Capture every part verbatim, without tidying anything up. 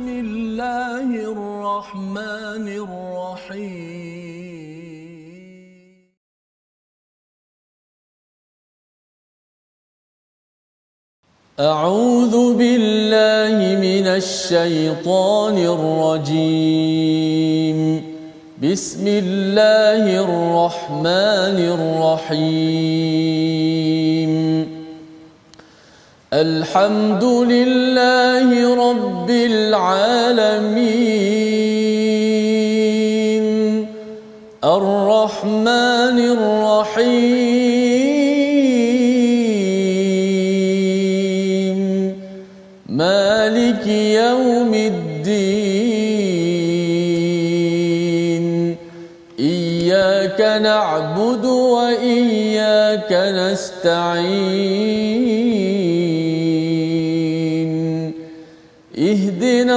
Bismillahirrahmanirrahim. A'udhu billahi minash shaytanir rajim. Bismillahirrahmanirrahim. Alhamdulillahi Rabbil Alamin. Ar-Rahmanir Rahim. Maliki Yawmiddin. Iyyaka na'budu wa iyyaka nasta'in. اهدنا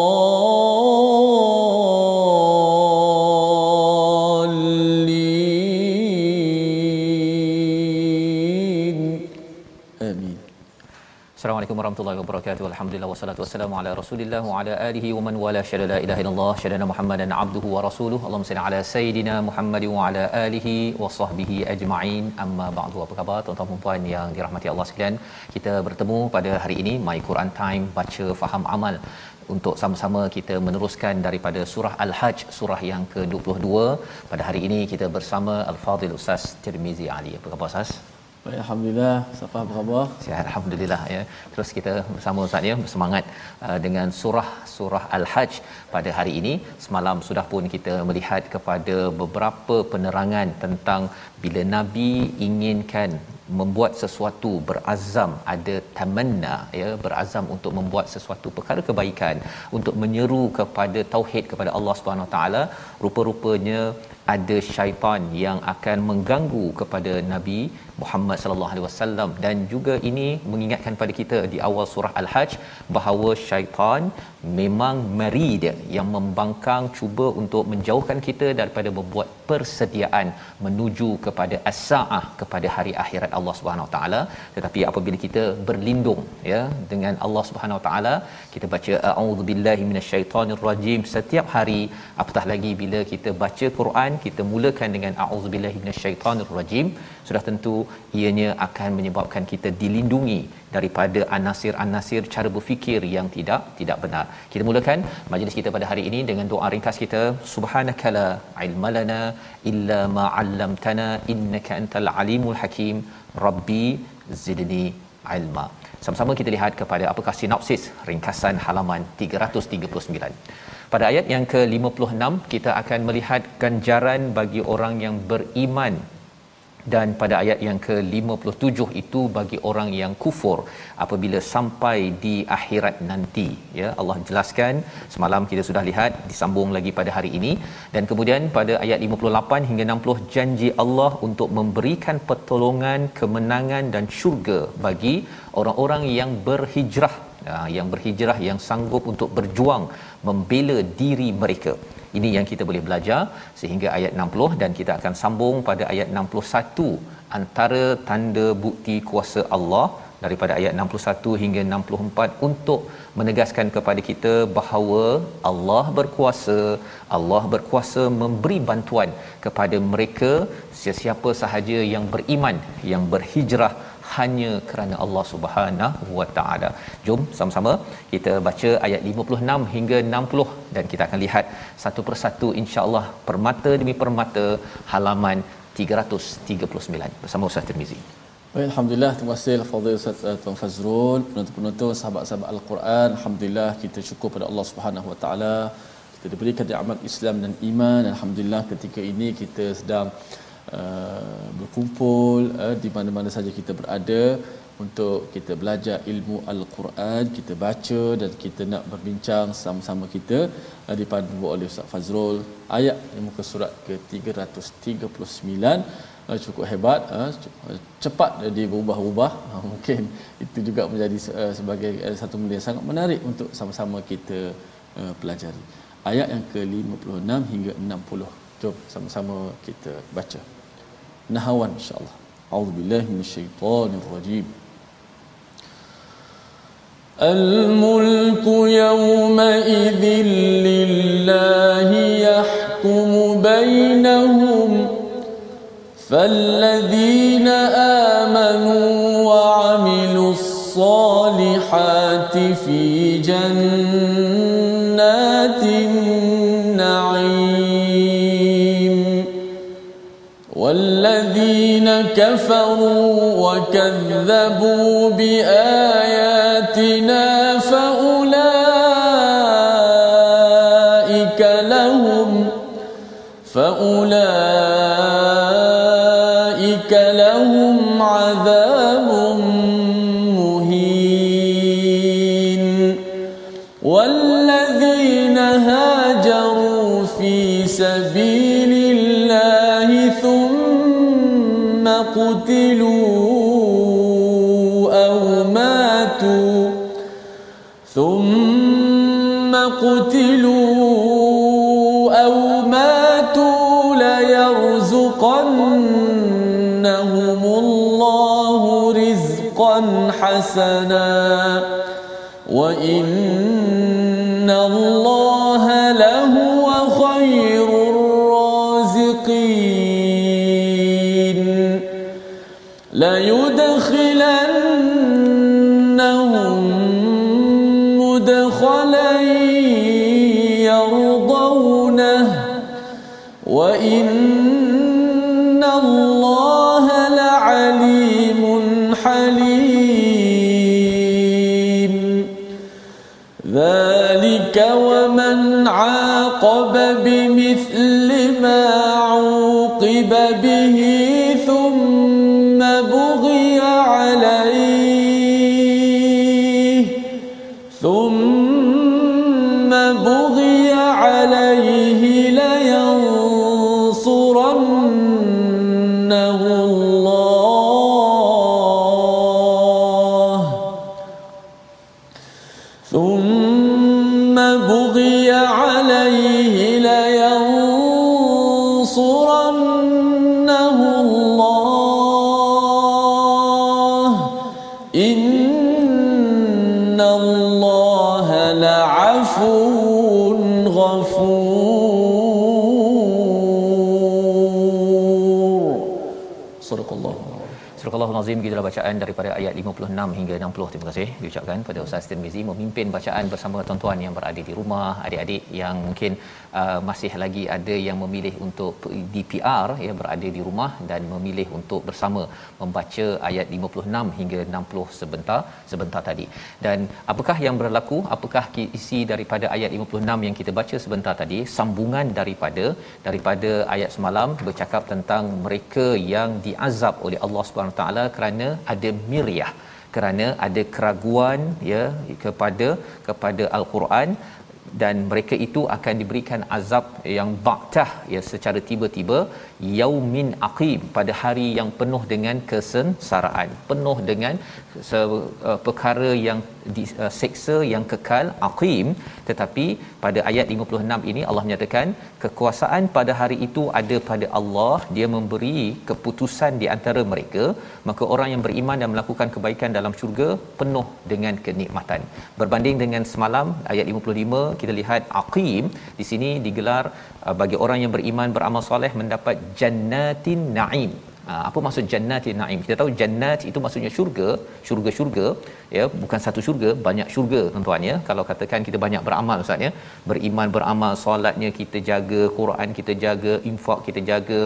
Assalamualaikum warahmatullahi wabarakatuh. Alhamdulillah wassalatu wassalamu ala Rasulillah wa ala alihi wa man wala syada la ilaha illallah syadana Muhammadan abduhu wa rasuluhu. Allahumma salli ala sayidina Muhammad wa ala alihi wa sahbihi ajma'in. Amma ba'du. Apa khabar tuan-tuan dan puan yang dirahmati Allah sekalian? Kita bertemu pada hari ini My Quran Time, baca faham amal, untuk sama-sama kita meneruskan daripada surah Al-Hajj, surah yang ke dua puluh dua. Pada hari ini kita bersama Al-Fadhil Ustaz Tirmizi Ali. Apa khabar Ustaz? Baik, alhamdulillah. Safa, apa khabar? Ya, alhamdulillah ya. Terus kita bersama Ustaz ya, bersemangat uh, dengan surah surah Al-Hajj pada hari ini. Semalam sudah pun kita melihat kepada beberapa penerangan tentang bila Nabi inginkan membuat sesuatu, berazam, ada tamanna ya, berazam untuk membuat sesuatu perkara kebaikan, untuk menyeru kepada tauhid kepada Allah Subhanahu Wa Taala, rupa-rupanya ada syaitan yang akan mengganggu kepada Nabi Muhammad sallallahu alaihi wasallam. Dan juga ini mengingatkan pada kita di awal surah Al-Hajj bahawa syaitan memang merid yang membangkang, cuba untuk menjauhkan kita daripada membuat persediaan menuju kepada as-saah, kepada hari akhirat Allah Subhanahu Wa Taala. Tetapi apabila kita berlindung ya dengan Allah Subhanahu Wa Taala, kita baca a'udzubillahi minasyaitonirrajim setiap hari, apatah lagi bila kita baca Quran kita mulakan dengan a'udzubillahi minasyaitonirrajim, sudah tentu ianya akan menyebabkan kita dilindungi daripada anasir-anasir cara berfikir yang tidak tidak benar. Kita mulakan majlis kita pada hari ini dengan doa ringkas kita. Subhanakala ilmalana illa ma 'allamtana innaka antal alimul hakim. Rabbi zidni ilma. Sama-sama kita lihat kepada apakah sinopsis ringkasan halaman tiga ratus tiga puluh sembilan. Pada ayat yang ke lima puluh enam kita akan melihat ganjaran bagi orang yang beriman, dan pada ayat yang ke lima puluh tujuh itu bagi orang yang kufur apabila sampai di akhirat nanti ya, Allah jelaskan. Semalam kita sudah lihat, disambung lagi pada hari ini. Dan kemudian pada ayat lima puluh lapan hingga enam puluh janji Allah untuk memberikan pertolongan, kemenangan dan syurga bagi orang-orang yang berhijrah, yang berhijrah yang sanggup untuk berjuang membela diri mereka. Ini yang kita boleh belajar sehingga ayat enam puluh, dan kita akan sambung pada ayat enam puluh satu, antara tanda bukti kuasa Allah daripada ayat enam puluh satu hingga enam puluh empat untuk menegaskan kepada kita bahawa Allah berkuasa, Allah berkuasa memberi bantuan kepada mereka sesiapa sahaja yang beriman, yang berhijrah hanya kerana Allah Subhanahu Wa Taala. Jom sama-sama kita baca ayat lima puluh enam hingga enam puluh dan kita akan lihat satu persatu insya-Allah, permata demi permata, halaman tiga ratus tiga puluh sembilan bersama Ustaz Tirmizi. Baik, alhamdulillah. Terima kasih Fadhil Ustaz Tuan Fazrul, penonton-penonton, sahabat-sahabat Al-Quran. Alhamdulillah kita syukur pada Allah Subhanahu Wa Taala. Kita diberikan nikmat Islam dan iman. Alhamdulillah ketika ini kita sedang Uh, berkumpul uh, di mana-mana saja kita berada untuk kita belajar ilmu Al-Quran, kita baca dan kita nak berbincang sama-sama. Kita uh, dipandu oleh Ustaz Fazrul, ayat yang muka surat ke tiga ratus tiga puluh sembilan uh, cukup hebat, uh, cepat uh, dia berubah-ubah. Uh, mungkin itu juga menjadi uh, sebagai uh, satu benda yang sangat menarik untuk sama-sama kita uh, pelajari. Ayat yang ke lima puluh enam hingga enam puluh. Jom sama-sama kita baca. Nahawan insya-Allah. A'udzubillahi minasyaitonirrajim. Al-mulku yawma'idhin lillahi yahkumu bainahum falladhina amanu wa 'amilus salihati fi jannatin na'im walladhina kafaru wa kadzabu bi ayati فأولئك لهم فأولئك لهم عذاب مهين والذين هاجروا في سبيل الله ثم قتلوا ثم قتلوا أو ماتوا ليرزقنهم الله رزقا حسنا وإن الله لهو خير الرازقين ليدخلنهم مدخلا يرضونه وإن الله لعليم حليم ذلك ومن عاقب بمثل ما عوقب به ثم بغي عليه ثم Azim, gitulah bacaan daripada ayat lima puluh enam hingga enam puluh. Terima kasih diucapkan kepada Ustaz Tirmizi memimpin bacaan bersama tuan-tuan yang berada di rumah, adik-adik yang mungkin uh, masih lagi ada yang memilih untuk di P R ya, berada di rumah dan memilih untuk bersama membaca ayat lima puluh enam hingga enam puluh sebentar sebentar tadi. Dan apakah yang berlaku, apakah isi daripada ayat lima puluh enam yang kita baca sebentar tadi, sambungan daripada daripada ayat semalam bercakap tentang mereka yang diazab oleh Allah Subhanahu Wa Taala kerana ada miriah, kerana ada keraguan ya kepada kepada al-Quran, dan mereka itu akan diberikan azab yang baktah ya, secara tiba-tiba, yaumin aqim, pada hari yang penuh dengan kesengsaraan, penuh dengan se- uh, perkara yang diseksa uh, yang kekal, aqim. Tetapi pada ayat lima puluh enam ini Allah menyatakan kekuasaan pada hari itu ada pada Allah, dia memberi keputusan di antara mereka, maka orang yang beriman dan melakukan kebaikan dalam syurga penuh dengan kenikmatan. Berbanding dengan semalam ayat lima puluh lima, kita lihat aqim di sini digelar uh, bagi orang yang beriman beramal soleh mendapat jannatin na'im. Uh, apa maksud jannatin na'im? Kita tahu jannat itu maksudnya syurga, syurga-syurga ya, bukan satu syurga, banyak syurga tuan-tuan ya. Kalau katakan kita banyak beramal ustaz ya, beriman beramal, solatnya kita jaga, Quran kita jaga, infak kita jaga,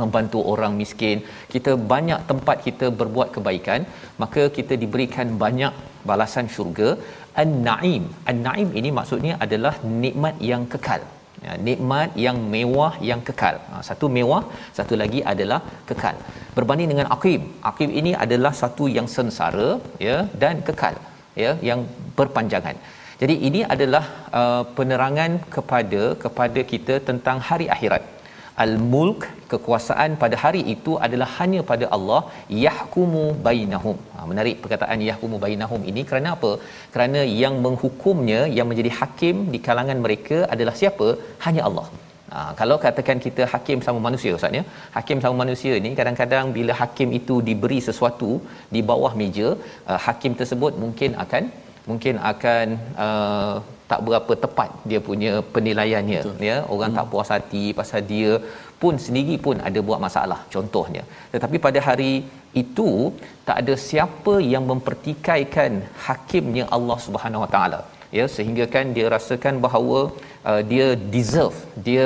membantu orang miskin, kita banyak tempat kita berbuat kebaikan, maka kita diberikan banyak balasan syurga. An-na'im, an-na'im ini maksudnya adalah nikmat yang kekal ya, nikmat yang mewah yang kekal. Ha, satu mewah, satu lagi adalah kekal. Berbanding dengan aqim, aqim ini adalah satu yang sengsara ya dan kekal ya, yang berpanjangan. Jadi ini adalah uh, penerangan kepada kepada kita tentang hari akhirat. al-mulk, kekuasaan pada hari itu adalah hanya pada Allah. Yahkumu bainahum. Ha, menarik perkataan yahkumu bainahum ini kerana apa? Kerana yang menghukumnya, yang menjadi hakim di kalangan mereka adalah siapa? Hanya Allah. Ha, kalau katakan kita hakim sama manusia, ustaz ya, hakim sama manusia ni kadang-kadang bila hakim itu diberi sesuatu di bawah meja, uh, hakim tersebut mungkin akan mungkin akan uh, tak berapa tepat dia punya penilaiannya. Betul. Ya, orang hmm. tak puas hati pasal dia pun sendiri pun ada buat masalah contohnya. Tetapi pada hari itu tak ada siapa yang mempertikaikan hakimnya Allah Subhanahu Wa Taala, ya, sehingga kan dia rasakan bahawa uh, dia deserve, dia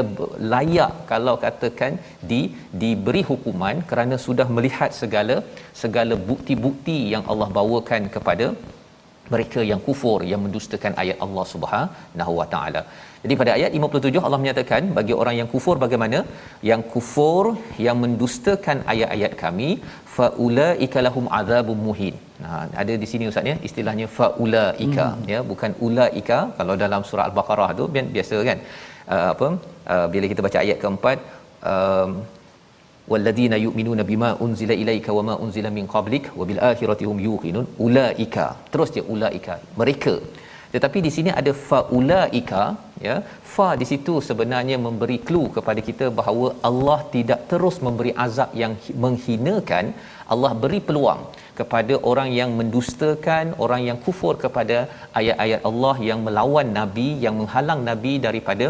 layak kalau katakan di diberi hukuman kerana sudah melihat segala segala bukti-bukti yang Allah bawakan kepada mereka yang kufur, yang mendustakan ayat Allah Subhanahu Wa Taala. Jadi pada ayat lima puluh tujuh Allah menyatakan bagi orang yang kufur bagaimana? Yang kufur, yang mendustakan ayat-ayat kami, faulaika lahum azabun muhin. Nah, ada di sini ustaz ya, istilahnya faulaika hmm. ya, bukan ulaika. Kalau dalam surah Al-Baqarah tu biasa kan. Uh, apa? Uh, bila kita baca ayat keempat, um, walladheena yu'minuna bima unzila ilaika wama unzila min qablik wabil akhirati hum yuqinun ulaika, terus dia ulaika mereka. Tetapi di sini ada faulaika, ya, fa di situ sebenarnya memberi clue kepada kita bahawa Allah tidak terus memberi azab yang menghinakan. Allah beri peluang kepada orang yang mendustakan, orang yang kufur kepada ayat-ayat Allah, yang melawan nabi, yang menghalang nabi daripada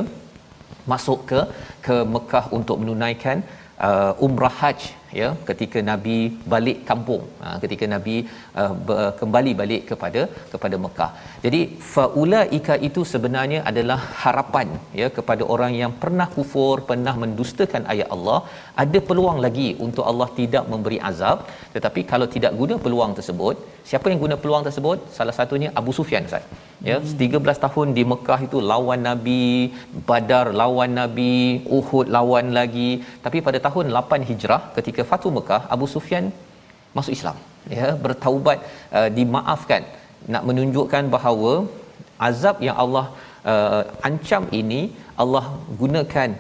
masuk ke ke Mekah untuk menunaikan Uh, umrah haj, ya, ketika nabi balik kampung, ha, ketika nabi uh, ber, kembali balik kepada kepada Mekah. Jadi faulaika itu sebenarnya adalah harapan, ya, kepada orang yang pernah kufur, pernah mendustakan ayat Allah, ada peluang lagi untuk Allah tidak memberi azab. Tetapi kalau tidak guna peluang tersebut, siapa yang guna peluang tersebut? Salah satunya Abu Sufyan, ustaz. Ya, tiga belas tahun di Mekah itu lawan nabi, Badar lawan nabi, Uhud lawan lagi, tapi pada tahun lapan Hijrah ketika Fatuh Mekah, Abu Sufyan masuk Islam, ya, bertaubat, uh, dimaafkan, nak menunjukkan bahawa azab yang Allah uh, ancam ini Allah gunakan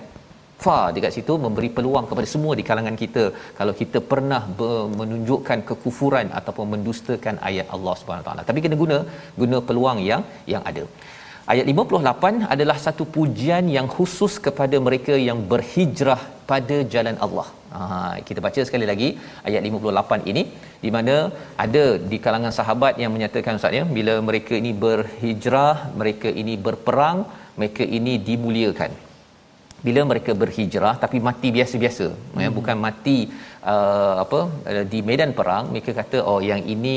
fa dekat situ, memberi peluang kepada semua di kalangan kita kalau kita pernah ber- menunjukkan kekufuran ataupun mendustakan ayat Allah Subhanahu Wa Taala. Tapi kena guna guna peluang yang yang ada. Ayat lima puluh lapan adalah satu pujian yang khusus kepada mereka yang berhijrah pada jalan Allah. Ha, kita baca sekali lagi ayat lima puluh lapan ini, di mana ada di kalangan sahabat yang menyatakan, ustaz ya, bila mereka ini berhijrah, mereka ini berperang, mereka ini dimuliakan. Bila mereka berhijrah tapi mati biasa-biasa, hmm. ya, bukan mati uh, apa uh, di medan perang, mereka kata oh yang ini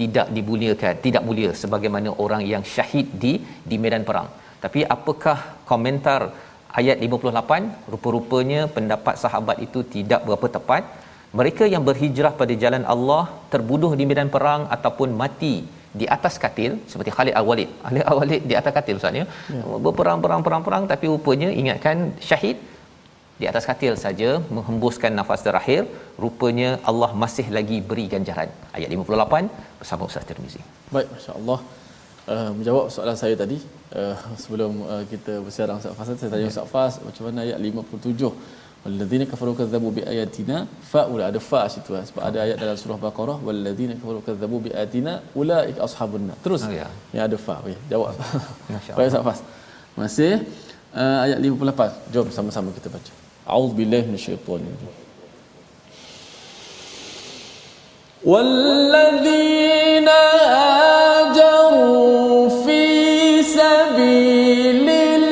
tidak dimuliakan, tidak mulia sebagaimana orang yang syahid di di medan perang. Tapi apakah komentar ayat lima puluh lapan? Rupa-rupanya pendapat sahabat itu tidak berapa tepat. Mereka yang berhijrah pada jalan Allah, terbunuh di medan perang ataupun mati di atas katil, seperti Khalid al-Walid. Khalid al-Walid di atas katil, ustaz ya. Berperang-perang-perang-perang tapi rupanya ingatkan syahid di atas katil saja, menghembuskan nafas terakhir. Rupanya Allah masih lagi beri ganjaran. Ayat lima puluh lapan bersama Ustaz Tirmizi. Baik, masya-Allah. Uh, menjawab soalan saya tadi, uh, sebelum uh, kita bersiaran Ustaz Fazrul, saya tanya Ustaz Faz macam mana ayat lima puluh tujuh wallazina kafaru kazzabu bi ayatina faul, ada fa situ sebab ada ayat dalam surah Baqarah wallazina kafaru kazzabu bi ayatina ulaika ashabunna, terus oh, ya. Ya, ada fa. Okey, jawab masya-Allah. Baik Ustaz Faz, masih uh, ayat lima puluh lapan, jom sama-sama kita baca. A'udzubillahi minasyaitonir rajim. Wallazina hajaru fi sabilillahi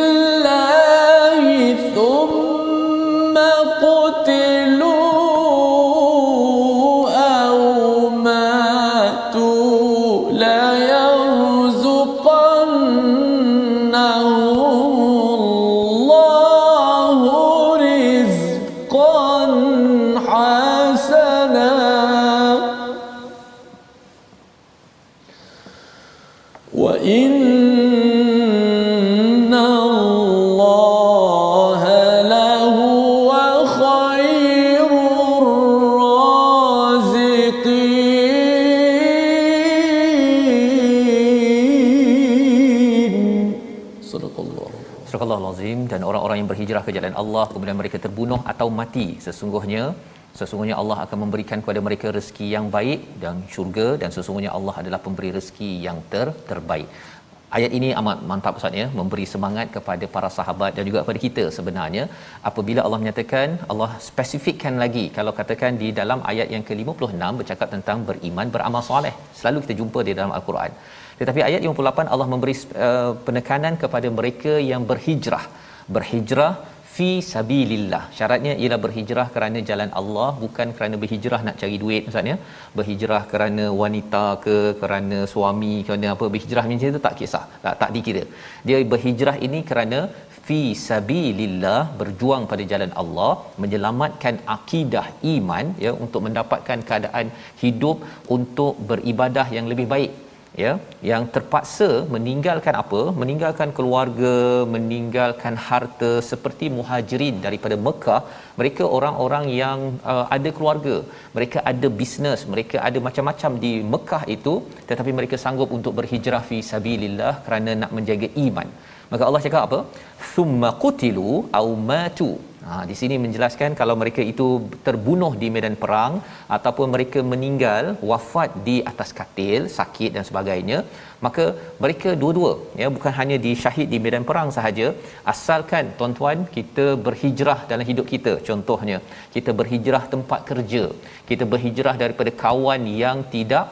thumma qutilu aw matu la yarzuqannahum Ibrahim dan orang-orang yang berhijrah ke jalan Allah kemudian mereka terbunuh atau mati, sesungguhnya sesungguhnya Allah akan memberikan kepada mereka rezeki yang baik dan syurga, dan sesungguhnya Allah adalah pemberi rezeki yang ter- terbaik. Ayat ini amat mantap Ustaz ya, memberi semangat kepada para sahabat dan juga kepada kita sebenarnya apabila Allah menyatakan, Allah spesifikkan lagi. Kalau katakan di dalam ayat yang ke lima puluh enam bercakap tentang beriman, beramal soleh, selalu kita jumpa di dalam Al-Quran. Tetapi ayat lima puluh lapan Allah memberi uh, penekanan kepada mereka yang berhijrah. Berhijrah fi sabilillah. Syaratnya ialah berhijrah kerana jalan Allah, bukan kerana berhijrah nak cari duit Ustaz ya. Berhijrah kerana wanita ke, kerana suami, kerana apa, berhijrah macam itu tak kisah. Tak tak dikira. Dia berhijrah ini kerana fi sabilillah, berjuang pada jalan Allah, menyelamatkan akidah iman ya, untuk mendapatkan keadaan hidup untuk beribadah yang lebih baik. Ya, yang terpaksa meninggalkan apa? Meninggalkan keluarga, meninggalkan harta, seperti muhajirin daripada Mekah. Mereka orang-orang yang uh, ada keluarga, mereka ada bisnes, mereka ada macam-macam di Mekah itu, tetapi mereka sanggup untuk berhijrah fi sabilillah kerana nak menjaga iman. Maka Allah cakap apa? Thumma qutilu aw matu. Ha, di sini menjelaskan kalau mereka itu terbunuh di medan perang ataupun mereka meninggal, wafat di atas katil, sakit dan sebagainya, maka mereka dua-dua ya, bukan hanya disyahid di medan perang sahaja, asalkan tuan-tuan kita berhijrah dalam hidup kita. Contohnya kita berhijrah tempat kerja, kita berhijrah daripada kawan yang tidak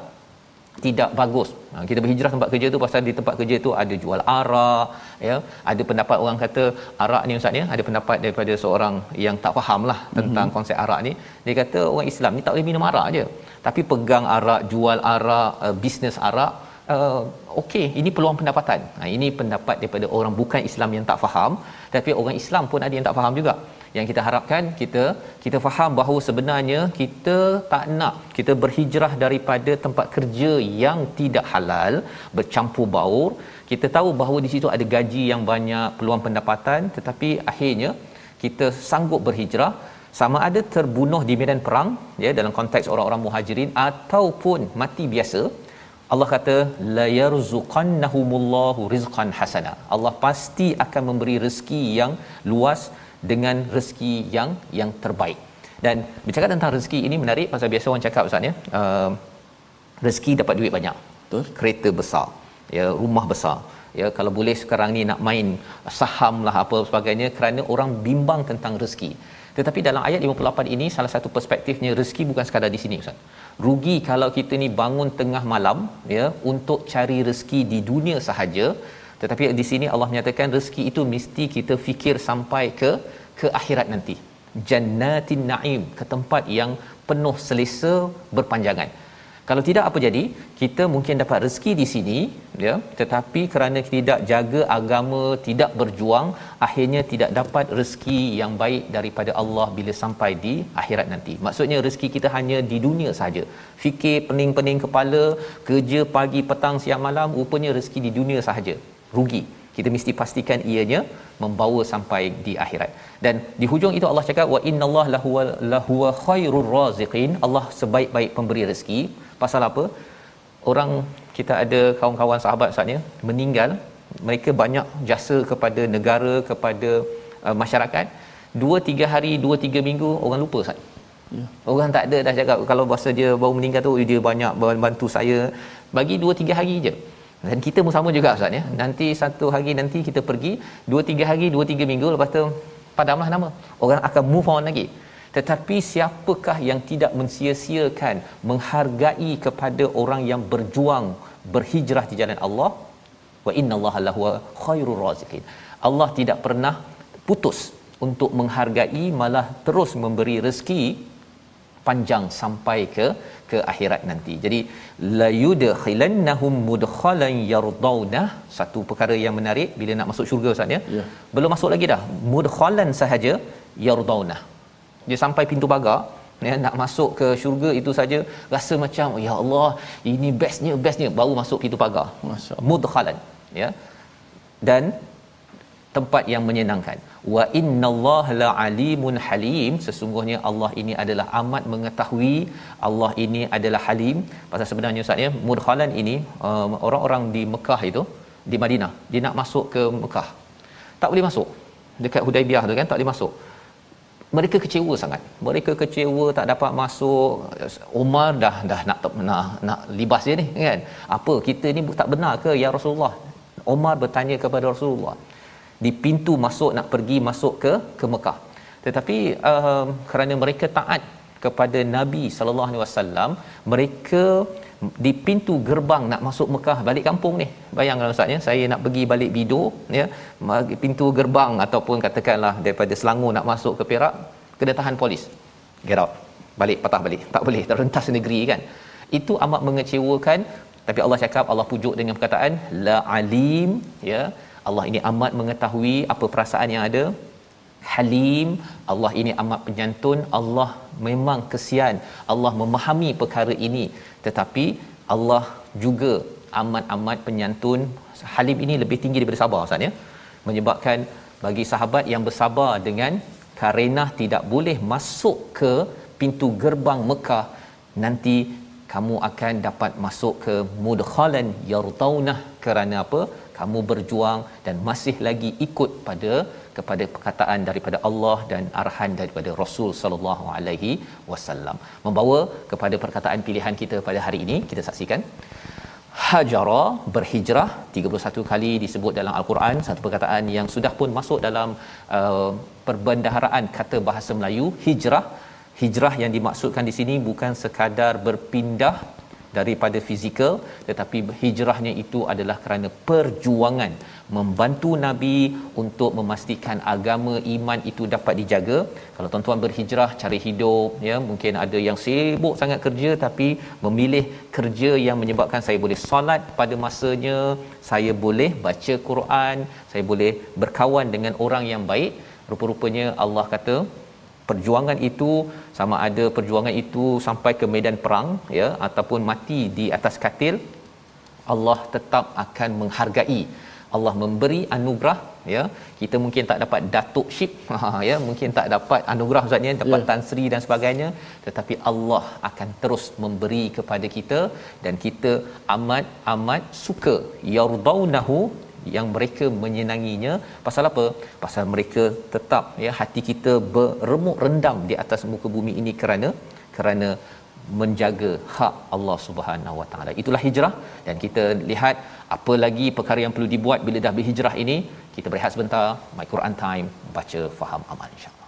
tidak bagus. Ha, kita berhijrah tempat kerja tu pasal di tempat kerja tu ada jual arak ya, ada pendapat orang kata arak ni Ustaz ya, ada pendapat daripada seorang yang tak fahamlah tentang mm-hmm. konsep arak ni. Dia kata orang Islam ni tak boleh minum arak je, tapi pegang arak, jual arak, uh, bisnes arak uh, okey, ini peluang pendapatan. Ha, ini pendapat daripada orang bukan Islam yang tak faham, tapi orang Islam pun ada yang tak faham juga. Yang kita harapkan kita kita faham bahawa sebenarnya kita tak nak kita berhijrah daripada tempat kerja yang tidak halal, bercampur baur. Kita tahu bahawa di situ ada gaji yang banyak, peluang pendapatan, tetapi akhirnya kita sanggup berhijrah, sama ada terbunuh di medan perang ya, dalam konteks orang-orang muhajirin, ataupun mati biasa. Allah kata la yarzuqannahumullahu rizqan hasana. Allah pasti akan memberi rezeki yang luas dengan rezeki yang yang terbaik. Dan bercakap tentang rezeki ini menarik, pasal biasa orang cakap Ustaz ya, uh, rezeki dapat duit banyak, betul, kereta besar ya, rumah besar ya, kalau boleh sekarang ni nak main saham lah apa sebagainya, kerana orang bimbang tentang rezeki. Tetapi dalam ayat lima puluh lapan ini salah satu perspektifnya rezeki bukan sekadar di sini Ustaz. Rugi kalau kita ni bangun tengah malam ya untuk cari rezeki di dunia sahaja, tetapi di sini Allah menyatakan rezeki itu mesti kita fikir sampai ke ke akhirat nanti. Jannatin Naim, ke tempat yang penuh selesa berpanjangan. Kalau tidak apa jadi? Kita mungkin dapat rezeki di sini ya, tetapi kerana tidak jaga agama, tidak berjuang, akhirnya tidak dapat rezeki yang baik daripada Allah bila sampai di akhirat nanti. Maksudnya rezeki kita hanya di dunia saja. Fikir pening-pening kepala, kerja pagi, petang, siang, malam, rupanya rezeki di dunia sahaja. Rugi. Kita mesti pastikan ianya membawa sampai di akhirat. Dan di hujung itu Allah cakap wa innallaha lahuwa lahuwa khairur raziqin. Allah sebaik-baik pemberi rezeki. Pasal apa? Orang kita ada kawan-kawan sahabat Ustaz ya, meninggal, mereka banyak jasa kepada negara, kepada uh, masyarakat. dua tiga hari, dua tiga minggu orang lupa Ustaz. Ya. Orang tak ada dah cakap kalau bahasa dia baru meninggal tu dia banyak bantu saya, bagi dua tiga hari je. Dan kita pun sama juga Ustaz ya. Nanti satu hari nanti kita pergi dua tiga hari, dua tiga minggu, lepas tu padamlah nama. Orang akan move on lagi. Tetapi siapakah yang tidak mensia-siakan, menghargai kepada orang yang berjuang, berhijrah di jalan Allah? Wa innallaha lahuwa khairur raziqin. Allah tidak pernah putus untuk menghargai, malah terus memberi rezeki panjang sampai ke ke akhirat nanti. Jadi la yudkhilannahum mudkhalan yardauna. Satu perkara yang menarik bila nak masuk syurga Ustaz ya. Yeah. Belum masuk lagi dah. Mudkhalan sahaja yardauna. Dia sampai pintu pagar ya, nak masuk ke syurga itu saja rasa macam ya Allah, ini bestnya bestnya baru masuk pintu pagar. Masya-Allah. Mudkhalan ya. Dan tempat yang menyenangkan. Wa innallaha la'alimun halim. Sesungguhnya Allah ini adalah amat mengetahui, Allah ini adalah halim. Pasal sebenarnya Ustaz ya, mudkhalan ini uh, orang-orang di Mekah itu, di Madinah, dia nak masuk ke Mekah tak boleh masuk dekat Hudaibiyah tu kan, tak boleh masuk. Mereka kecewa sangat. Mereka kecewa tak dapat masuk. Umar dah dah nak nak, nak libas dia ni kan. Apa kita ni tak benar ke ya Rasulullah? Umar bertanya kepada Rasulullah di pintu masuk nak pergi masuk ke ke Mekah. Tetapi uh, kerana mereka taat kepada Nabi sallallahu alaihi wasallam, mereka di pintu gerbang nak masuk Mekah balik kampung ni. Bayangkan ustaz ya, saya nak pergi balik Bido ya, pintu gerbang ataupun katakanlah daripada Selangor nak masuk ke Perak, kena tahan polis. Get out. Balik patah balik. Tak boleh, terhentas negeri kan. Itu amat mengecewakan, tapi Allah cakap, Allah pujuk dengan perkataan la alim ya. Allah ini amat mengetahui apa perasaan yang ada. Halim, Allah ini amat penyantun. Allah memang kesian, Allah memahami perkara ini, tetapi Allah juga amat-amat penyantun. Halim ini lebih tinggi daripada sabar ustaz ya, menyebabkan bagi sahabat yang bersabar dengan karena tidak boleh masuk ke pintu gerbang Mekah, nanti kamu akan dapat masuk ke mudkhalan yartaunah, kerana apa? Kamu berjuang dan masih lagi ikut pada kepada perkataan daripada Allah dan arahan daripada Rasul sallallahu alaihi wasallam. Membawa kepada perkataan pilihan kita pada hari ini, kita saksikan hajara, berhijrah, tiga puluh satu kali disebut dalam al-Quran, satu perkataan yang sudah pun masuk dalam uh, perbendaharaan kata bahasa Melayu. Hijrah, hijrah yang dimaksudkan di sini bukan sekadar berpindah daripada fizikal, tetapi hijrahnya itu adalah kerana perjuangan membantu Nabi untuk memastikan agama iman itu dapat dijaga. Kalau tuan-tuan berhijrah cari hidup ya, mungkin ada yang sibuk sangat kerja tapi memilih kerja yang menyebabkan saya boleh solat pada masanya, saya boleh baca Quran, saya boleh berkawan dengan orang yang baik. Rupa-rupanya Allah kata perjuangan itu sama ada perjuangan itu sampai ke medan perang ya, ataupun mati di atas katil, Allah tetap akan menghargai. Allah memberi anugerah ya. Kita mungkin tak dapat datukship ya, mungkin tak dapat anugerah ustaz ya, dapat yeah. Tan Sri dan sebagainya, tetapi Allah akan terus memberi kepada kita, dan kita amat amat suka yardaunahu, yang mereka menyenanginya. Pasal apa? Pasal mereka tetap ya, hati kita beremuk rendam di atas muka bumi ini kerana kerana menjaga hak Allah Subhanahu Wa Taala. Itulah hijrah. Dan kita lihat apa lagi perkara yang perlu dibuat bila dah berhijrah ini. Kita berehat sebentar. My Quran Time, baca, faham, amal, insya-Allah.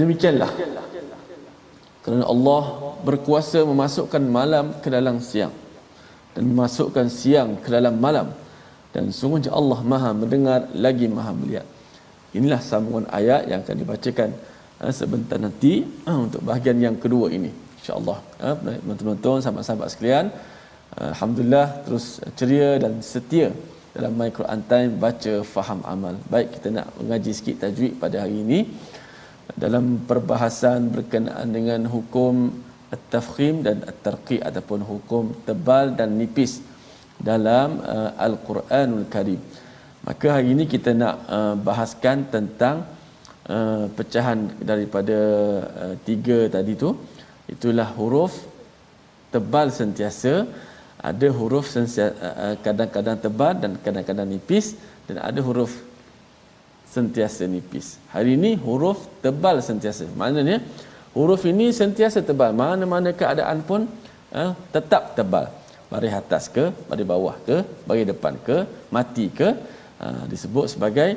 Demikianlah kerana Allah berkuasa memasukkan malam ke dalam siang dan memasukkan siang ke dalam malam, dan sungguhnya Allah Maha mendengar lagi Maha melihat. Inilah sambungan ayat yang akan dibacakan sebentar nanti untuk bahagian yang kedua ini, insya-Allah. Teman-teman, sahabat-sahabat sekalian, alhamdulillah terus ceria dan setia dalam My Quran Time, baca, faham, amal. Baik, kita nak mengaji sikit tajwid pada hari ini dalam perbahasan berkenaan dengan hukum at-tafkhim dan at-tarqiq, ataupun hukum tebal dan nipis. dalam uh, Al-Quranul Karim. Maka hari ini kita nak uh, bahaskan tentang uh, pecahan daripada uh, tiga tadi tu. Itulah huruf tebal sentiasa. Ada huruf sentiasa, uh, kadang-kadang tebal dan kadang-kadang nipis, dan ada huruf sentiasa nipis. Hari ini huruf tebal sentiasa. Maknanya huruf ini sentiasa tebal, mana-mana keadaan pun eh, tetap tebal. Bari atas ke, bari bawah ke, bari depan ke, mati ke, eh, disebut sebagai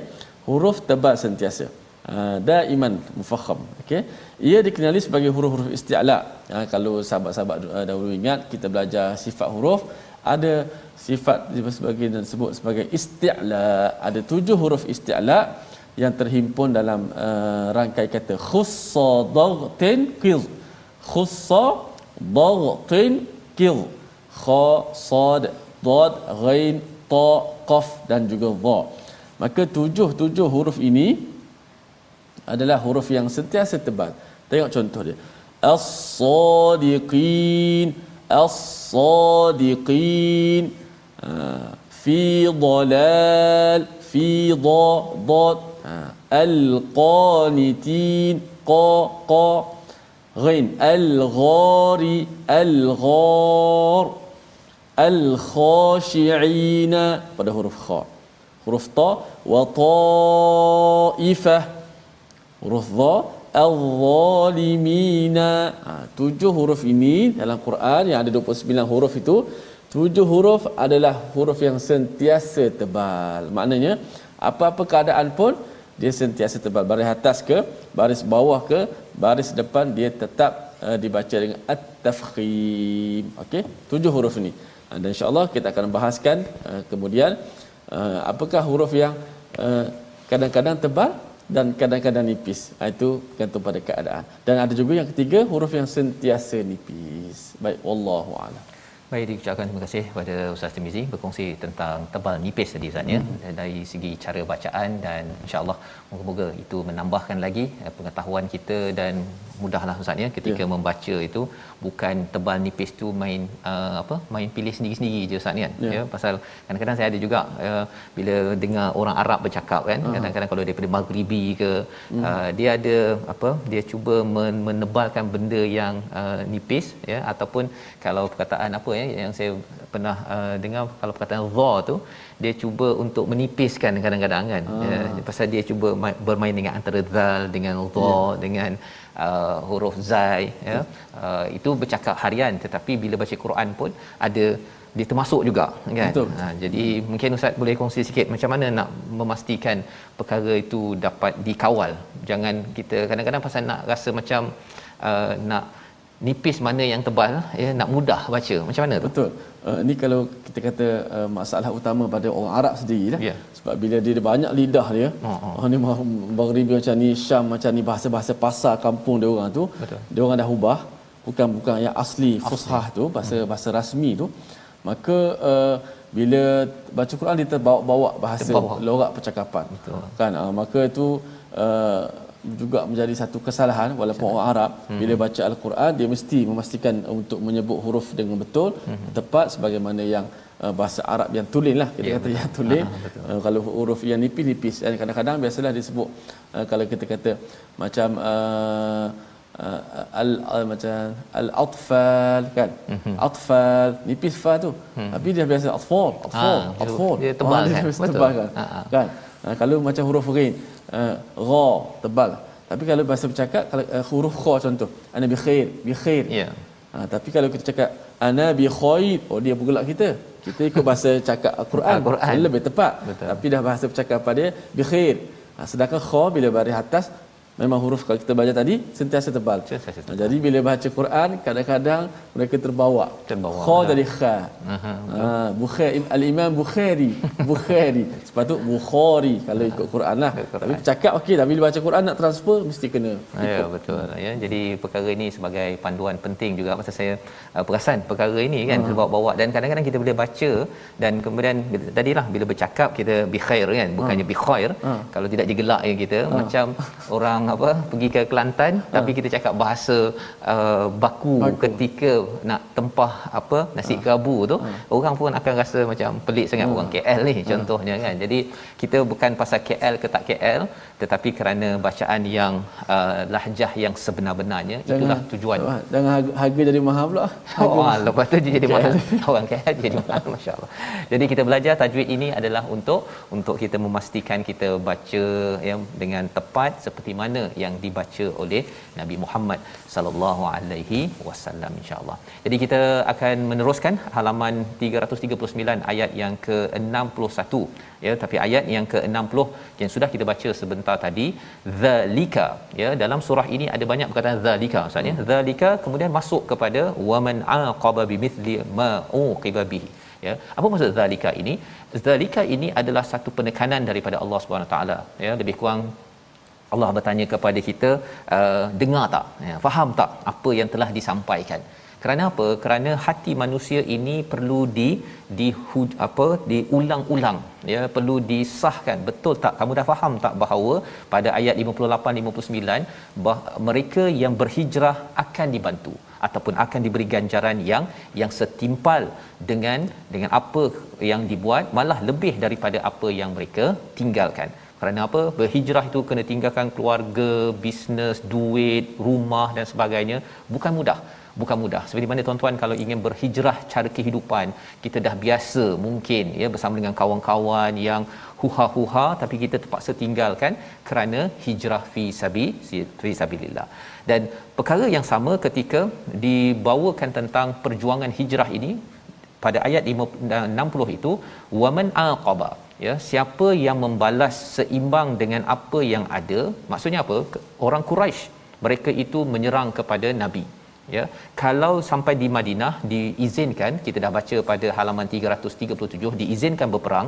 huruf tebal sentiasa. Eh, daiman mufakham. Okey. Ia dikenali sebagai huruf-huruf isti'la. Eh, kalau sahabat-sahabat dahulu ingat, kita belajar sifat huruf, ada sifat sebagai dan sebut sebagai isti'la. Ada tujuh huruf isti'la yang terhimpun dalam uh, rangkai kata khussa dagtin qiz. Khussa dagtin qiz, kha sad dad ghain ta qaf dan juga dha. Maka tujuh-tujuh huruf ini adalah huruf yang sentiasa tebal. Tengok contoh dia, as-sadiqin, as-sadiqin, uh, fi dalal, fi dha dad, al-qanitin, qa qa ghain, al-ghari, al-ghar, al-khashi'ina pada huruf kha, huruf ta, wa ta'ifah, huruf dha, al-zalimina. Ha, tujuh huruf ini dalam Quran yang ada dua puluh sembilan huruf itu, tujuh huruf adalah huruf yang sentiasa tebal. Maknanya apa-apa keadaan pun dia sentiasa tebal. Baris atas ke, baris bawah ke, baris depan, dia tetap uh, dibaca dengan at-tafkhim. Okey, tujuh huruf ini. Uh, dan insya-Allah kita akan bahaskan uh, kemudian uh, apakah huruf yang uh, kadang-kadang tebal dan kadang-kadang nipis. Uh, itu bergantung pada keadaan. Dan ada juga yang ketiga, huruf yang sentiasa nipis. Baik, wallahu a'lam. Baik, diucapkan terima kasih kepada Ustaz Tirmizi berkongsi tentang tebal nipis tadi Ustaz ya, mm-hmm. dari segi cara bacaan, dan insya-Allah moga-moga itu menambahkan lagi pengetahuan kita dan mudahlah Ustaz ya ketika yeah. membaca itu, bukan tebal nipis tu main uh, apa main pilih sendiri-sendiri je Ustaz kan yeah. ya, pasal kadang-kadang saya ada juga uh, bila dengar orang Arab bercakap kan, uh-huh. kadang-kadang kalau daripada Maghribi ke mm. uh, dia ada apa, dia cuba men- menebalkan benda yang uh, nipis ya, ataupun kalau perkataan apa ya yang saya pernah uh, dengar, kalau perkataan dha tu dia cuba untuk menipiskan kadang-kadang kan ah. ya, pasal dia cuba ma- bermain dengan antara zal dengan dha yeah. dengan uh, huruf zai yeah. ya uh, itu bercakap harian, tetapi bila baca Quran pun ada dia termasuk juga kan. Betul. Ha, jadi mungkin Ustaz boleh kongsi sikit macam mana nak memastikan perkara itu dapat dikawal. Jangan kita kadang-kadang pasal nak rasa macam uh, nak nipis mana yang tebal ya, nak mudah baca macam mana tu? Betul. Uh, ini kalau kita kata uh, masalah utama pada orang Arab sendirilah yeah. sebab bila dia banyak lidah dia, oh, oh. oh ni Maghribi macam ni, Syam macam ni, bahasa-bahasa pasar kampung dia orang tu. Betul. Dia orang dah ubah, bukan bukan yang asli fushah tu, bahasa-bahasa hmm. rasmi tu. Maka uh, bila baca Quran dia terbawa-bawa bahasa terbawa. Lorak percakapan. Betul. Kan uh, maka itu uh, juga menjadi satu kesalahan walaupun orang Arab hmm. bila baca Al-Quran dia mesti memastikan untuk menyebut huruf dengan betul hmm. tepat sebagaimana yang uh, bahasa Arab yang tulinlah kita yeah, kata betul. Yang tulen ha, uh, kalau huruf yang nipis-nipis dan kadang-kadang biasalah disebut uh, kalau kita kata macam uh, uh, al uh, macam al-atfal kan hmm. atfal nipis fa tu hmm. tapi dia biasa atfal atfal ha, atfal dia tebal oh, kan dia tebal kan, ha, ha. kan? Uh, kalau macam huruf ghain Uh, gha tebal, tapi kalau bahasa bercakap kalau uh, huruf kha contoh ana bi khair bi khair ya yeah. uh, tapi kalau kita cakap ana bi khair, oh dia bergelak, kita kita ikut bahasa cakap Al-Quran, Al-Quran. lebih tepat. Betul. Tapi dah bahasa bercakapan dia bi khair, uh, sedangkan kha bila baris atas memang huruf kalau kita baca tadi sentiasa tebal, sentiasa tebal. Uh, jadi bila baca Quran kadang-kadang mereka terbawa terbawa kha dari kha aha uh, Bukhari al-Imam Bukhari Bukhari sepatut Bukhari kalau ikut Quranlah, tapi bercakap okey dah, bila baca Quran nak transfer mesti kena ikut. Ya betul ya, jadi perkara ini sebagai panduan penting juga, pasal saya uh, perasan perkara ini kan uh. terbawa-bawa, dan kadang-kadang kita boleh baca dan kemudian tadilah bila bercakap kita bi khair kan, bukannya uh. bi khair uh. kalau tidak digelak ya kita uh. macam orang apa pergi ke Kelantan, ha. tapi kita cakap bahasa uh, baku, baku ketika nak tempah apa nasi ha. kerabu tu, ha. orang pun akan rasa macam pelik sangat ha. orang K L ni contohnya ha. kan. Jadi kita bukan pasal K L ke tak K L, tetapi kerana bacaan yang uh, lahjah yang sebenar-benarnya, jangan, itulah tujuan. Jangan harga jadi mahal pula. Harga oh, lepas tu jadi mahal. Orang K L jadi mahal, masya-Allah. Jadi kita belajar tajwid ini adalah untuk untuk kita memastikan kita baca ya dengan tepat seperti mana yang dibaca oleh Nabi Muhammad sallallahu alaihi wasallam, insya-Allah. Jadi kita akan meneruskan halaman tiga ratus tiga puluh sembilan ayat yang ke enam puluh satu ya, tapi ayat yang ke enam puluh yang sudah kita baca sebentar tadi, zalika ya. Dalam surah ini ada banyak perkataan zalika, maksudnya hmm. zalika kemudian masuk kepada waman aqaba bimithli ma uqiba bihi ya. Apa maksud zalika ini? Zalika ini adalah satu penekanan daripada Allah Subhanahu taala ya. Lebih kurang Allah bertanya kepada kita, uh, dengar tak ya, faham tak apa yang telah disampaikan? Kerana apa? Kerana hati manusia ini perlu di di apa diulang-ulang ya, perlu disahkan. Betul tak, kamu dah faham tak bahawa pada ayat lima puluh lapan lima puluh sembilan bah, mereka yang berhijrah akan dibantu ataupun akan diberi ganjaran yang yang setimpal dengan dengan apa yang dibuat, malah lebih daripada apa yang mereka tinggalkan. Kerana apa? Berhijrah itu kena tinggalkan keluarga, bisnes, duit, rumah dan sebagainya. Bukan mudah. Bukan mudah. Seperti mana tuan-tuan kalau ingin berhijrah cara kehidupan, kita dah biasa mungkin ya bersama dengan kawan-kawan yang huha-huha, tapi kita terpaksa tinggalkan kerana hijrah fi sabi fi sabilillah. Dan perkara yang sama ketika dibawakan tentang perjuangan hijrah ini pada ayat enam puluh itu, waman aqaba ya, siapa yang membalas seimbang dengan apa yang ada. Maksudnya apa? Orang Quraisy mereka itu menyerang kepada Nabi ya. Kalau sampai di Madinah diizinkan, kita dah baca pada halaman tiga ratus tiga puluh tujuh, diizinkan berperang,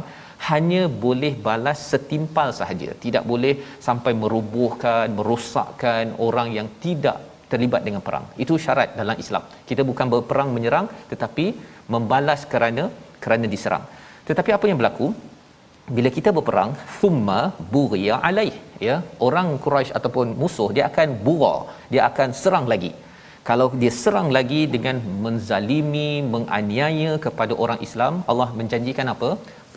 hanya boleh balas setimpal sahaja, tidak boleh sampai merobohkan, merosakkan orang yang tidak terlibat dengan perang. Itu syarat dalam Islam. Kita bukan berperang menyerang, tetapi membalas kerana kerana diserang. Tetapi apa yang berlaku bila kita berperang, thumma bughiya alaih ya, orang Quraisy ataupun musuh dia akan bugha, dia akan serang lagi. Kalau dia serang lagi dengan menzalimi, menganiaya kepada orang Islam, Allah menjanjikan apa?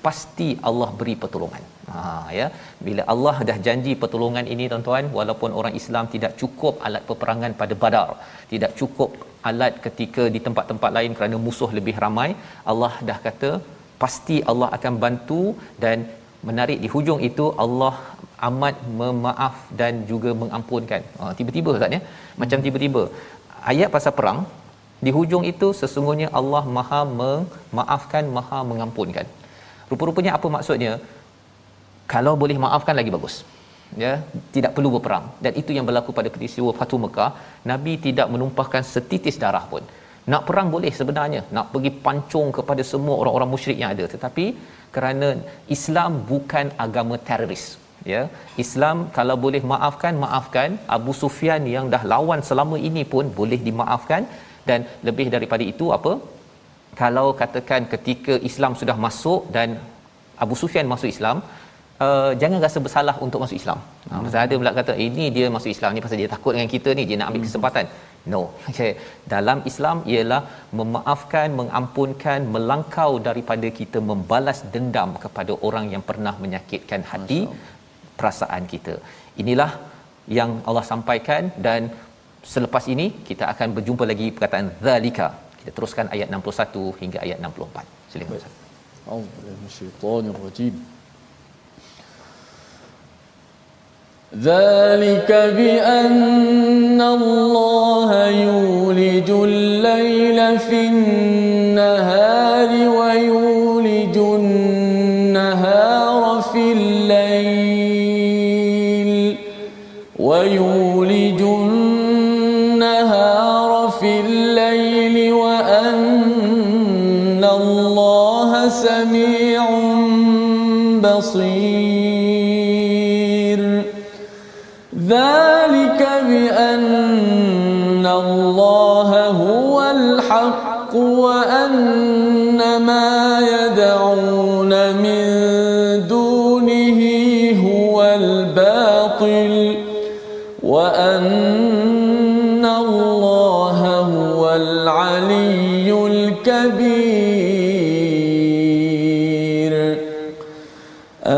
Pasti Allah beri pertolongan. Ha ya, bila Allah dah janji pertolongan ini tuan-tuan, walaupun orang Islam tidak cukup alat peperangan pada Badar, tidak cukup alat ketika di tempat-tempat lain kerana musuh lebih ramai, Allah dah kata pasti Allah akan bantu. Dan menarik di hujung itu, Allah amat memaaf dan juga mengampunkan. Ha, tiba-tiba Ustaz ya, macam tiba-tiba ayat pasal perang di hujung itu, sesungguhnya Allah Maha memaafkan, Maha mengampunkan. Rupa-rupanya apa maksudnya? Kalau boleh maafkan lagi bagus ya, tidak perlu berperang. Dan itu yang berlaku pada peristiwa Fatuh Mekah. Nabi tidak menumpahkan setitis darah pun. Nak perang boleh sebenarnya, nak pergi pancung kepada semua orang-orang musyrik yang ada, tetapi kerana Islam bukan agama teroris ya, Islam kalau boleh maafkan maafkan. Abu Sufyan yang dah lawan selama ini pun boleh dimaafkan. Dan lebih daripada itu apa, kalau katakan ketika Islam sudah masuk dan Abu Sufyan masuk Islam, Uh, jangan rasa bersalah untuk masuk Islam. Ha, pasal ada pula kata eh, ini dia masuk Islam ni pasal dia takut dengan kita ni, dia nak ambil kesempatan. No. Okay. Dalam Islam ialah memaafkan, mengampunkan, melangkau daripada kita membalas dendam kepada orang yang pernah menyakitkan hati, perasaan kita. Inilah yang Allah sampaikan. Dan selepas ini kita akan berjumpa lagi perkataan zalika. Kita teruskan ayat enam puluh satu hingga ayat enam puluh empat. Silakan Ustaz. Auzubillahiminasyaitanirrajim. ذلك بأن الله يولج الليل في النهار ويولج النهار في الليل ويولج النهار في الليل وأن الله سميع بصير. ذلك بأن الله هو الحق وأن ما يدعون من دونه هو الباطل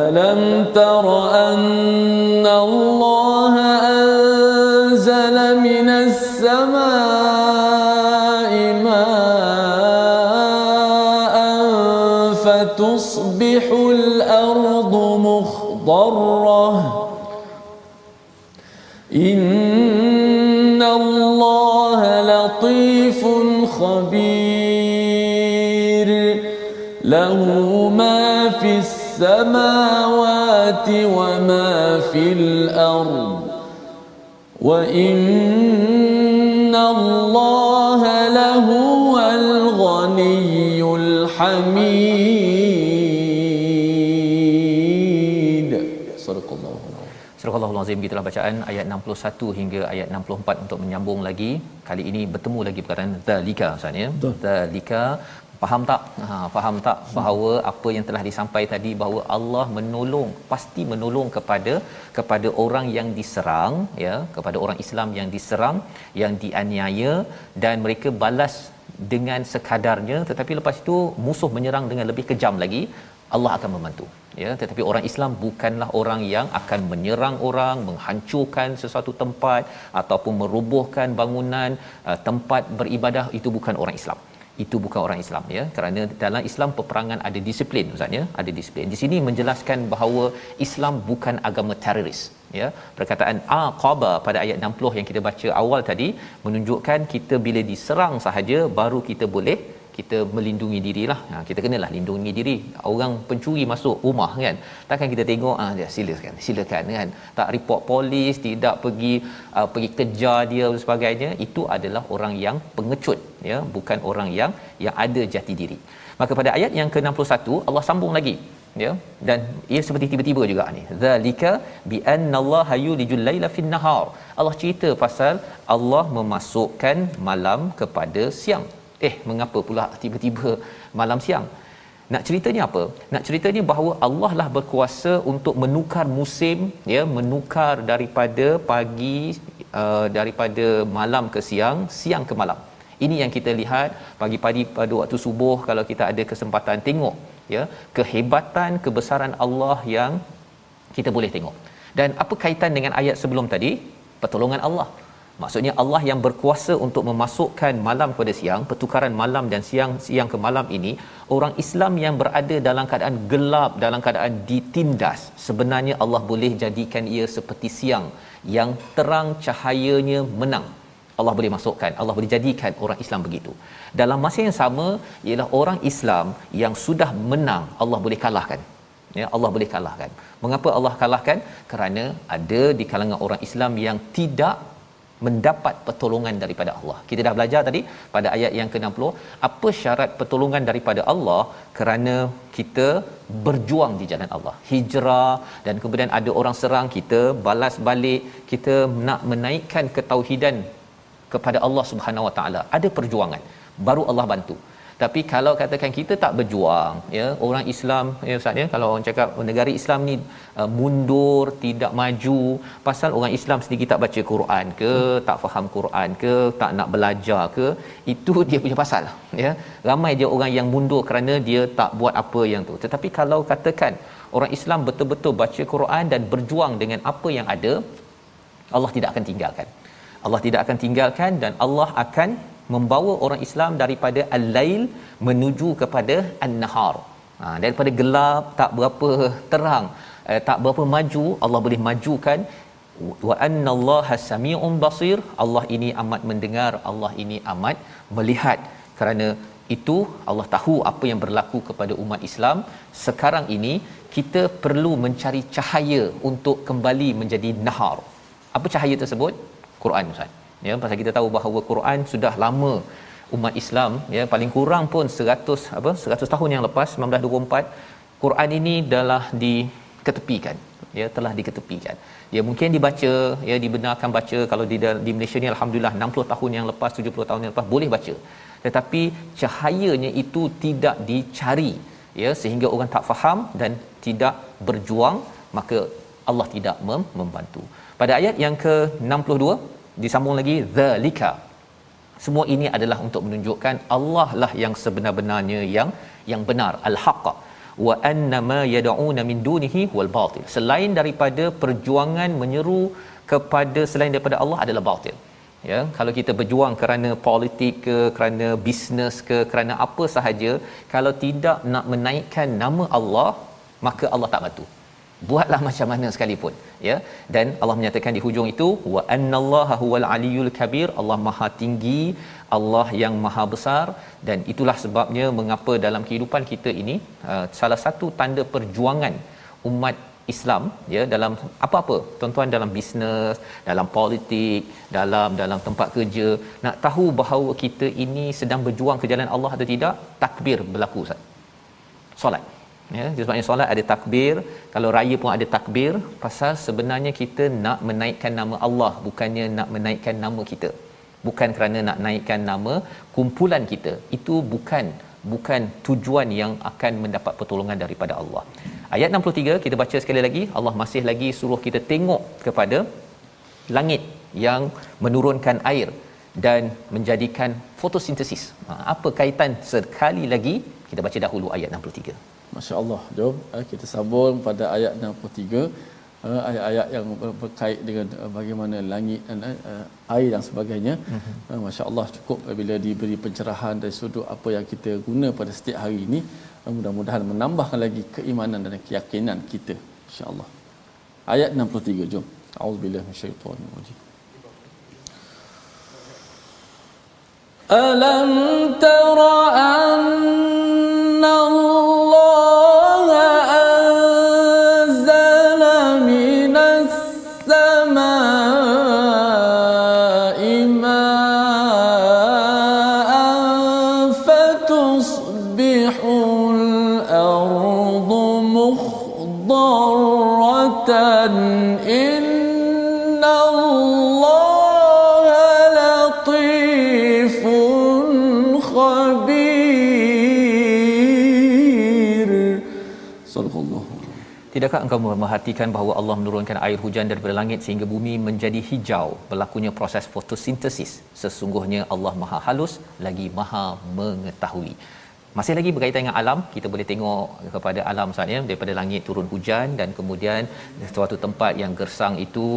ألم تر أن الله أنزل من السماء ماء فتصبح الأرض مخضرة إن الله لطيف خبير له ما في السماء السماوات وما في الأرض وإن الله لهو الغني الحميد. صدق الله. Surah Al-Azim, gitulah bacaan ayat enam puluh satu hingga ayat enam puluh empat untuk menyambung lagi. Kali ini bertemu lagi perkataan zalika, Ustaz ya. Zalika, faham tak? Ha, faham tak bahawa apa yang telah disampaikan tadi, bahawa Allah menolong, pasti menolong kepada kepada orang yang diserang, ya, kepada orang Islam yang diserang, yang dianiaya, dan mereka balas dengan sekadarnya, tetapi lepas itu musuh menyerang dengan lebih kejam lagi, Allah akan membantu. Ya, tetapi orang Islam bukanlah orang yang akan menyerang orang, menghancurkan sesuatu tempat ataupun merobohkan bangunan uh, tempat beribadah. Itu bukan orang Islam. Itu bukan orang Islam, ya, kerana dalam Islam peperangan ada disiplin, ustaz ya, ada disiplin. Di sini menjelaskan bahawa Islam bukan agama teroris, ya. Perkataan aqaba pada ayat enam puluh yang kita baca awal tadi menunjukkan kita bila diserang sahaja baru kita boleh kita melindungi dirilah. Ha, kita kenalah lindungi diri. Orang pencuri masuk rumah kan, takkan kita tengok ah dia silakan silakan kan, tak report polis, tidak pergi uh, pergi kejar dia dan sebagainya. Itu adalah orang yang pengecut, ya, bukan orang yang yang ada jati diri. Maka pada ayat yang ke enam puluh satu Allah sambung lagi, ya, dan ia seperti tiba-tiba juga ni, zalika bi annallaha yulijul laila fin nahar. Allah cerita pasal Allah memasukkan malam kepada siang. Eh, mengapa pula tiba-tiba malam siang? Nak ceritanya apa? Nak ceritanya bahawa Allah lah berkuasa untuk menukar musim, ya, menukar daripada pagi uh, daripada malam ke siang, siang ke malam. Ini yang kita lihat pagi-pagi pada waktu subuh, kalau kita ada kesempatan tengok, ya, kehebatan kebesaran Allah yang kita boleh tengok. Dan apa kaitan dengan ayat sebelum tadi? Pertolongan Allah. Maksudnya Allah yang berkuasa untuk memasukkan malam kepada siang, pertukaran malam dan siang, siang ke malam ini, orang Islam yang berada dalam keadaan gelap, dalam keadaan ditindas, sebenarnya Allah boleh jadikan ia seperti siang yang terang, cahayanya menang. Allah boleh masukkan, Allah boleh jadikan orang Islam begitu. Dalam masa yang sama ialah orang Islam yang sudah menang, Allah boleh kalahkan. Ya, Allah boleh kalahkan. Mengapa Allah kalahkan? Kerana ada di kalangan orang Islam yang tidak mendapat pertolongan daripada Allah. Kita dah belajar tadi pada ayat yang ke enam puluh apa syarat pertolongan daripada Allah, kerana kita berjuang di jalan Allah, hijrah, dan kemudian ada orang serang kita balas balik, kita nak menaikkan ketauhidan kepada Allah Subhanahu Wa Taala. Ada perjuangan baru Allah bantu. Tapi kalau katakan kita tak berjuang, ya, orang Islam, ya ustaz ya, kalau orang cakap negara Islam ni uh, mundur, tidak maju, pasal orang Islam sendiri tak baca Quran ke, tak faham Quran ke, tak nak belajar ke, itu dia punya pasal, ya. Ramai dia orang yang mundur kerana dia tak buat apa yang tu. Tetapi kalau katakan orang Islam betul-betul baca Quran dan berjuang dengan apa yang ada, Allah tidak akan tinggalkan. Allah tidak akan tinggalkan, dan Allah akan membawa orang Islam daripada al-lail menuju kepada an-nahar. Ha, daripada gelap, tak berapa terang, eh, tak berapa maju, Allah boleh majukan. Wa annallaha sami'un basir. Allah ini amat mendengar, Allah ini amat melihat. Kerana itu Allah tahu apa yang berlaku kepada umat Islam sekarang ini. Kita perlu mencari cahaya untuk kembali menjadi nahar. Apa cahaya tersebut? Quran, Ustaz. Ya, pasal kita tahu bahawa Quran sudah lama umat Islam, ya, paling kurang pun seratus apa seratus tahun yang lepas, seribu sembilan ratus dua puluh empat, Quran ini dah diketepikan, ya, telah diketepikan. Dia mungkin dibaca, ya, dibenarkan baca. Kalau di di Malaysia ni alhamdulillah enam puluh tahun yang lepas, tujuh puluh tahun yang lepas boleh baca. Tetapi cahayanya itu tidak dicari, ya, sehingga orang tak faham dan tidak berjuang, maka Allah tidak mem- membantu. Pada ayat yang ke enam puluh dua disambung lagi zalika. Semua ini adalah untuk menunjukkan Allah lah yang sebenar-benarnya yang yang benar, al-haqq. wa anna ma yad'una min dunihi wal batil. Selain daripada perjuangan menyeru kepada selain daripada Allah adalah batil. Ya, kalau kita berjuang kerana politik ke, kerana bisnes ke, kerana apa sahaja, kalau tidak nak menaikkan nama Allah, maka Allah tak bantu. Buatlah macam mana sekalipun, ya. Dan Allah menyatakan di hujung itu, wa annallaha huwal aliyul kabir, Allah maha tinggi, Allah yang maha besar. Dan itulah sebabnya mengapa dalam kehidupan kita ini uh, salah satu tanda perjuangan umat Islam, ya, dalam apa-apa tuan-tuan, dalam bisnes, dalam politik, dalam dalam tempat kerja, nak tahu bahawa kita ini sedang berjuang ke jalan Allah atau tidak, takbir berlaku. Ustaz, solat, ya, sebabnya solat ada takbir, kalau raya pun ada takbir, pasal sebenarnya kita nak menaikkan nama Allah, bukannya nak menaikkan nama kita, bukan kerana nak naikkan nama kumpulan kita. Itu bukan bukan tujuan yang akan mendapat pertolongan daripada Allah. Ayat enam puluh tiga kita baca sekali lagi. Allah masih lagi suruh kita tengok kepada langit yang menurunkan air dan menjadikan fotosintesis. Apa kaitan? Sekali lagi kita baca dahulu ayat enam puluh tiga. Masya-Allah. Jom kita sambung pada ayat enam puluh tiga, ayat-ayat yang berkait dengan bagaimana langit dan air dan sebagainya. Mm-hmm. Masya-Allah, cukup bila diberi pencerahan dari sudut apa yang kita guna pada setiap hari ini. Mudah-mudahan menambahkan lagi keimanan dan keyakinan kita, insya-Allah. Ayat enam puluh tiga, jom. Auzubillahi minasyaitonir rajim. Alam tara anna Tidakkah engkau memerhatikan bahawa Allah menurunkan air hujan daripada langit sehingga bumi menjadi hijau, berlakunya proses fotosintesis? Sesungguhnya Allah maha halus lagi maha mengetahui. Masih lagi berkaitan dengan alam, kita boleh tengok kepada alam sahaja, daripada langit turun hujan dan kemudian suatu tempat yang gersang itu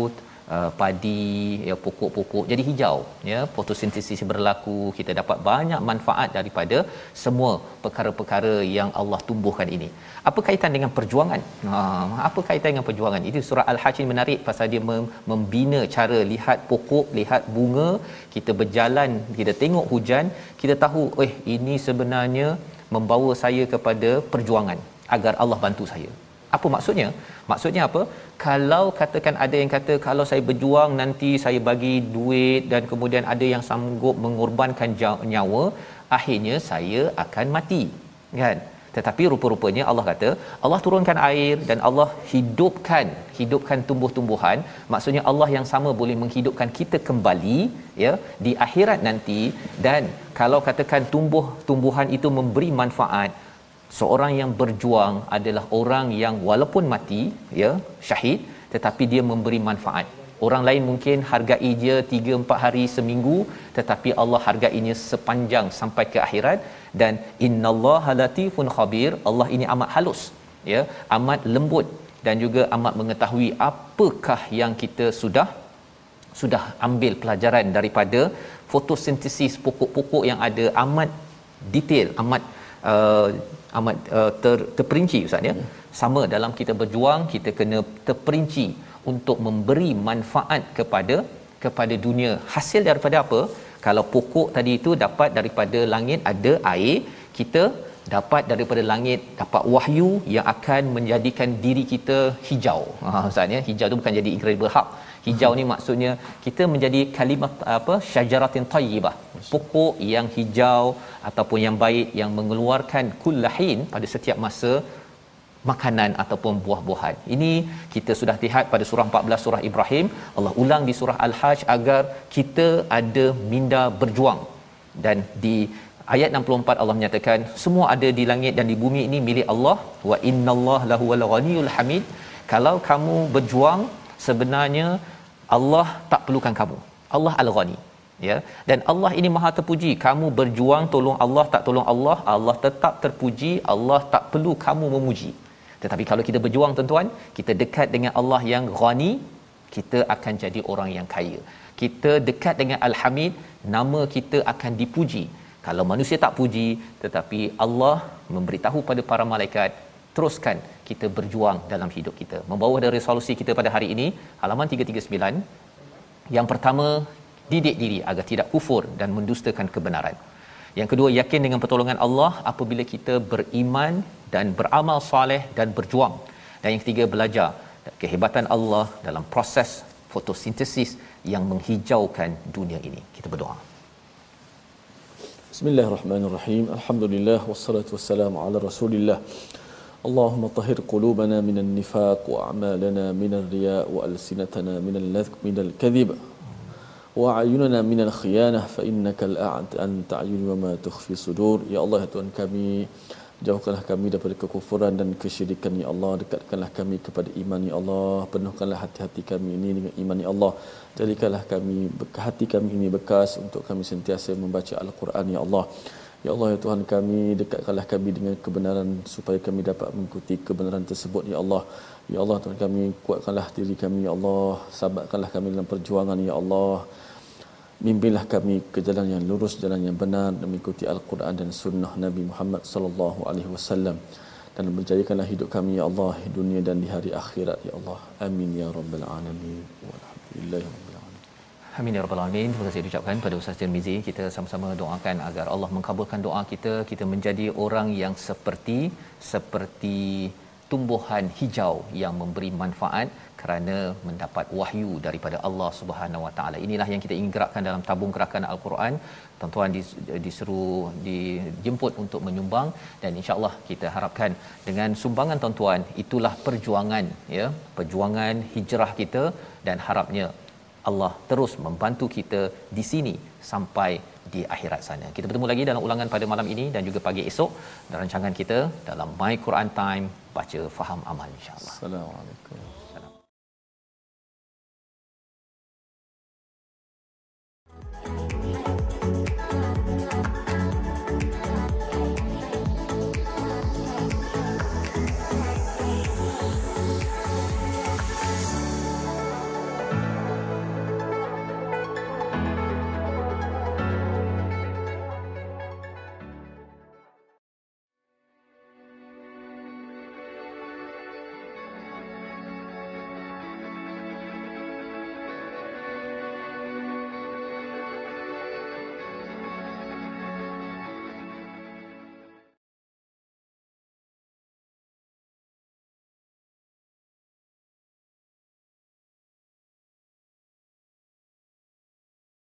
Uh, padi, ya, pokok-pokok jadi hijau, ya, fotosintesis berlaku. Kita dapat banyak manfaat daripada semua perkara-perkara yang Allah tumbuhkan ini. Apa kaitan dengan perjuangan? Ha, apa kaitan dengan perjuangan? Itu surah Al-Hajj ini menarik pasal dia mem- membina cara lihat pokok, lihat bunga. Kita berjalan, kita tengok hujan, kita tahu eh ini sebenarnya membawa saya kepada perjuangan agar Allah bantu saya. Apa maksudnya? Maksudnya apa? Kalau katakan ada yang kata kalau saya berjuang nanti saya bagi duit, dan kemudian ada yang sanggup mengorbankan nyawa, akhirnya saya akan mati, kan? Tetapi rupa-rupanya Allah kata, Allah turunkan air dan Allah hidupkan hidupkan tumbuh-tumbuhan. Maksudnya Allah yang sama boleh menghidupkan kita kembali, ya, di akhirat nanti. Dan kalau katakan tumbuh-tumbuhan itu memberi manfaat, seorang yang berjuang adalah orang yang walaupun mati, ya, syahid, tetapi dia memberi manfaat. Orang lain mungkin hargai dia tiga empat hari, seminggu, tetapi Allah hargainya sepanjang sampai ke akhirat. Dan innallaha latifun khabir, Allah ini amat halus, ya, amat lembut dan juga amat mengetahui apakah yang kita sudah sudah ambil pelajaran daripada fotosintesis pokok-pokok yang ada. Amat detail, amat uh, amat uh, ter, terperinci ustaz, ya. Sama dalam kita berjuang, kita kena terperinci untuk memberi manfaat kepada kepada dunia. Hasil daripada apa? Kalau pokok tadi itu dapat daripada langit ada air, kita dapat daripada langit dapat wahyu yang akan menjadikan diri kita hijau. Ha, ustaz, ya, hijau tu bukan jadi Incredible Hulk. Hijau ni maksudnya kita menjadi kalimah apa, syajaratin tayyibah, pokok yang hijau ataupun yang baik yang mengeluarkan kullahin pada setiap masa makanan ataupun buah-buahan. Ini kita sudah lihat pada surah empat belas surah Ibrahim. Allah ulang di surah Al-Hajj agar kita ada minda berjuang. Dan di ayat enam puluh empat Allah menyatakan semua ada di langit dan di bumi ini milik Allah. Wa innallaha lahuwal ghaniyul hamid. Kalau kamu berjuang, sebenarnya Allah tak perlukan kamu. Allah Al-Ghani. ya. Dan Allah ini maha terpuji. Kamu berjuang tolong Allah tak tolong Allah, Allah tetap terpuji. Allah tak perlu kamu memuji. Tetapi kalau kita berjuang tuan-tuan, kita dekat dengan Allah yang ghani, kita akan jadi orang yang kaya. Kita dekat dengan Al-Hamid, nama kita akan dipuji. Kalau manusia tak puji, tetapi Allah memberitahu pada para malaikat, teruskan kita berjuang dalam hidup kita. Membawa dari resolusi kita pada hari ini, halaman tiga tiga sembilan. Yang pertama, didik diri agar tidak kufur dan mendustakan kebenaran. Yang kedua, yakin dengan pertolongan Allah apabila kita beriman dan beramal soleh dan berjuang. Dan yang ketiga, belajar kehebatan Allah dalam proses fotosintesis yang menghijaukan dunia ini. Kita berdoa. Bismillahirrahmanirrahim. Alhamdulillah wassalatu wassalamu ala Rasulillah. Allahumma tahhir qulubana minan nifaq wa a'malana minar riya wa alsinatana minal ladhk minal kadhib wa a'yunana minal khiyanah fa innakal a'anta a'yun wa ma tukhfi sudur. Ya Allah, Tuhan kami, jauhkanlah kami daripada kekufuran dan kesyirikan ya Allah, dekatkanlah kami kepada iman ya Allah, penuhkanlah hati-hati kami ini dengan iman ya Allah, jadikanlah kami hati kami ini bekas untuk kami sentiasa membaca Al-Quran ya Allah. Ya Allah, ya Tuhan kami, dekatkanlah kami dengan kebenaran supaya kami dapat mengikuti kebenaran tersebut ya Allah. Ya Allah, Tuhan kami, kuatkanlah diri kami ya Allah, sabarkanlah kami dalam perjuangan ya Allah, bimbinglah kami ke jalan yang lurus, jalan yang benar, dan mengikuti Al-Quran dan sunnah Nabi Muhammad sallallahu alaihi wasallam, dan berjadikanlah hidup kami ya Allah di dunia dan di hari akhirat ya Allah. Amin ya rabbal alamin. Walhamdulillah. Amin ya rabbal alamin. Terima kasih diucapkan kepada Ustaz Tirmizi. Kita sama-sama doakan agar Allah mengabulkan doa kita, kita menjadi orang yang seperti seperti tumbuhan hijau yang memberi manfaat kerana mendapat wahyu daripada Allah Subhanahu Wa Taala. Inilah yang kita ingin gerakkan dalam tabung gerakan Al-Quran. Tuan-tuan disuruh dijemput untuk menyumbang, dan insya-Allah kita harapkan dengan sumbangan tuan-tuan itulah perjuangan ya, perjuangan hijrah kita, dan harapnya Allah terus membantu kita di sini sampai di akhirat sana. Kita bertemu lagi dalam ulangan pada malam ini dan juga pagi esok dalam rancangan kita dalam My Quran Time, baca faham amal insya-Allah. Assalamualaikum.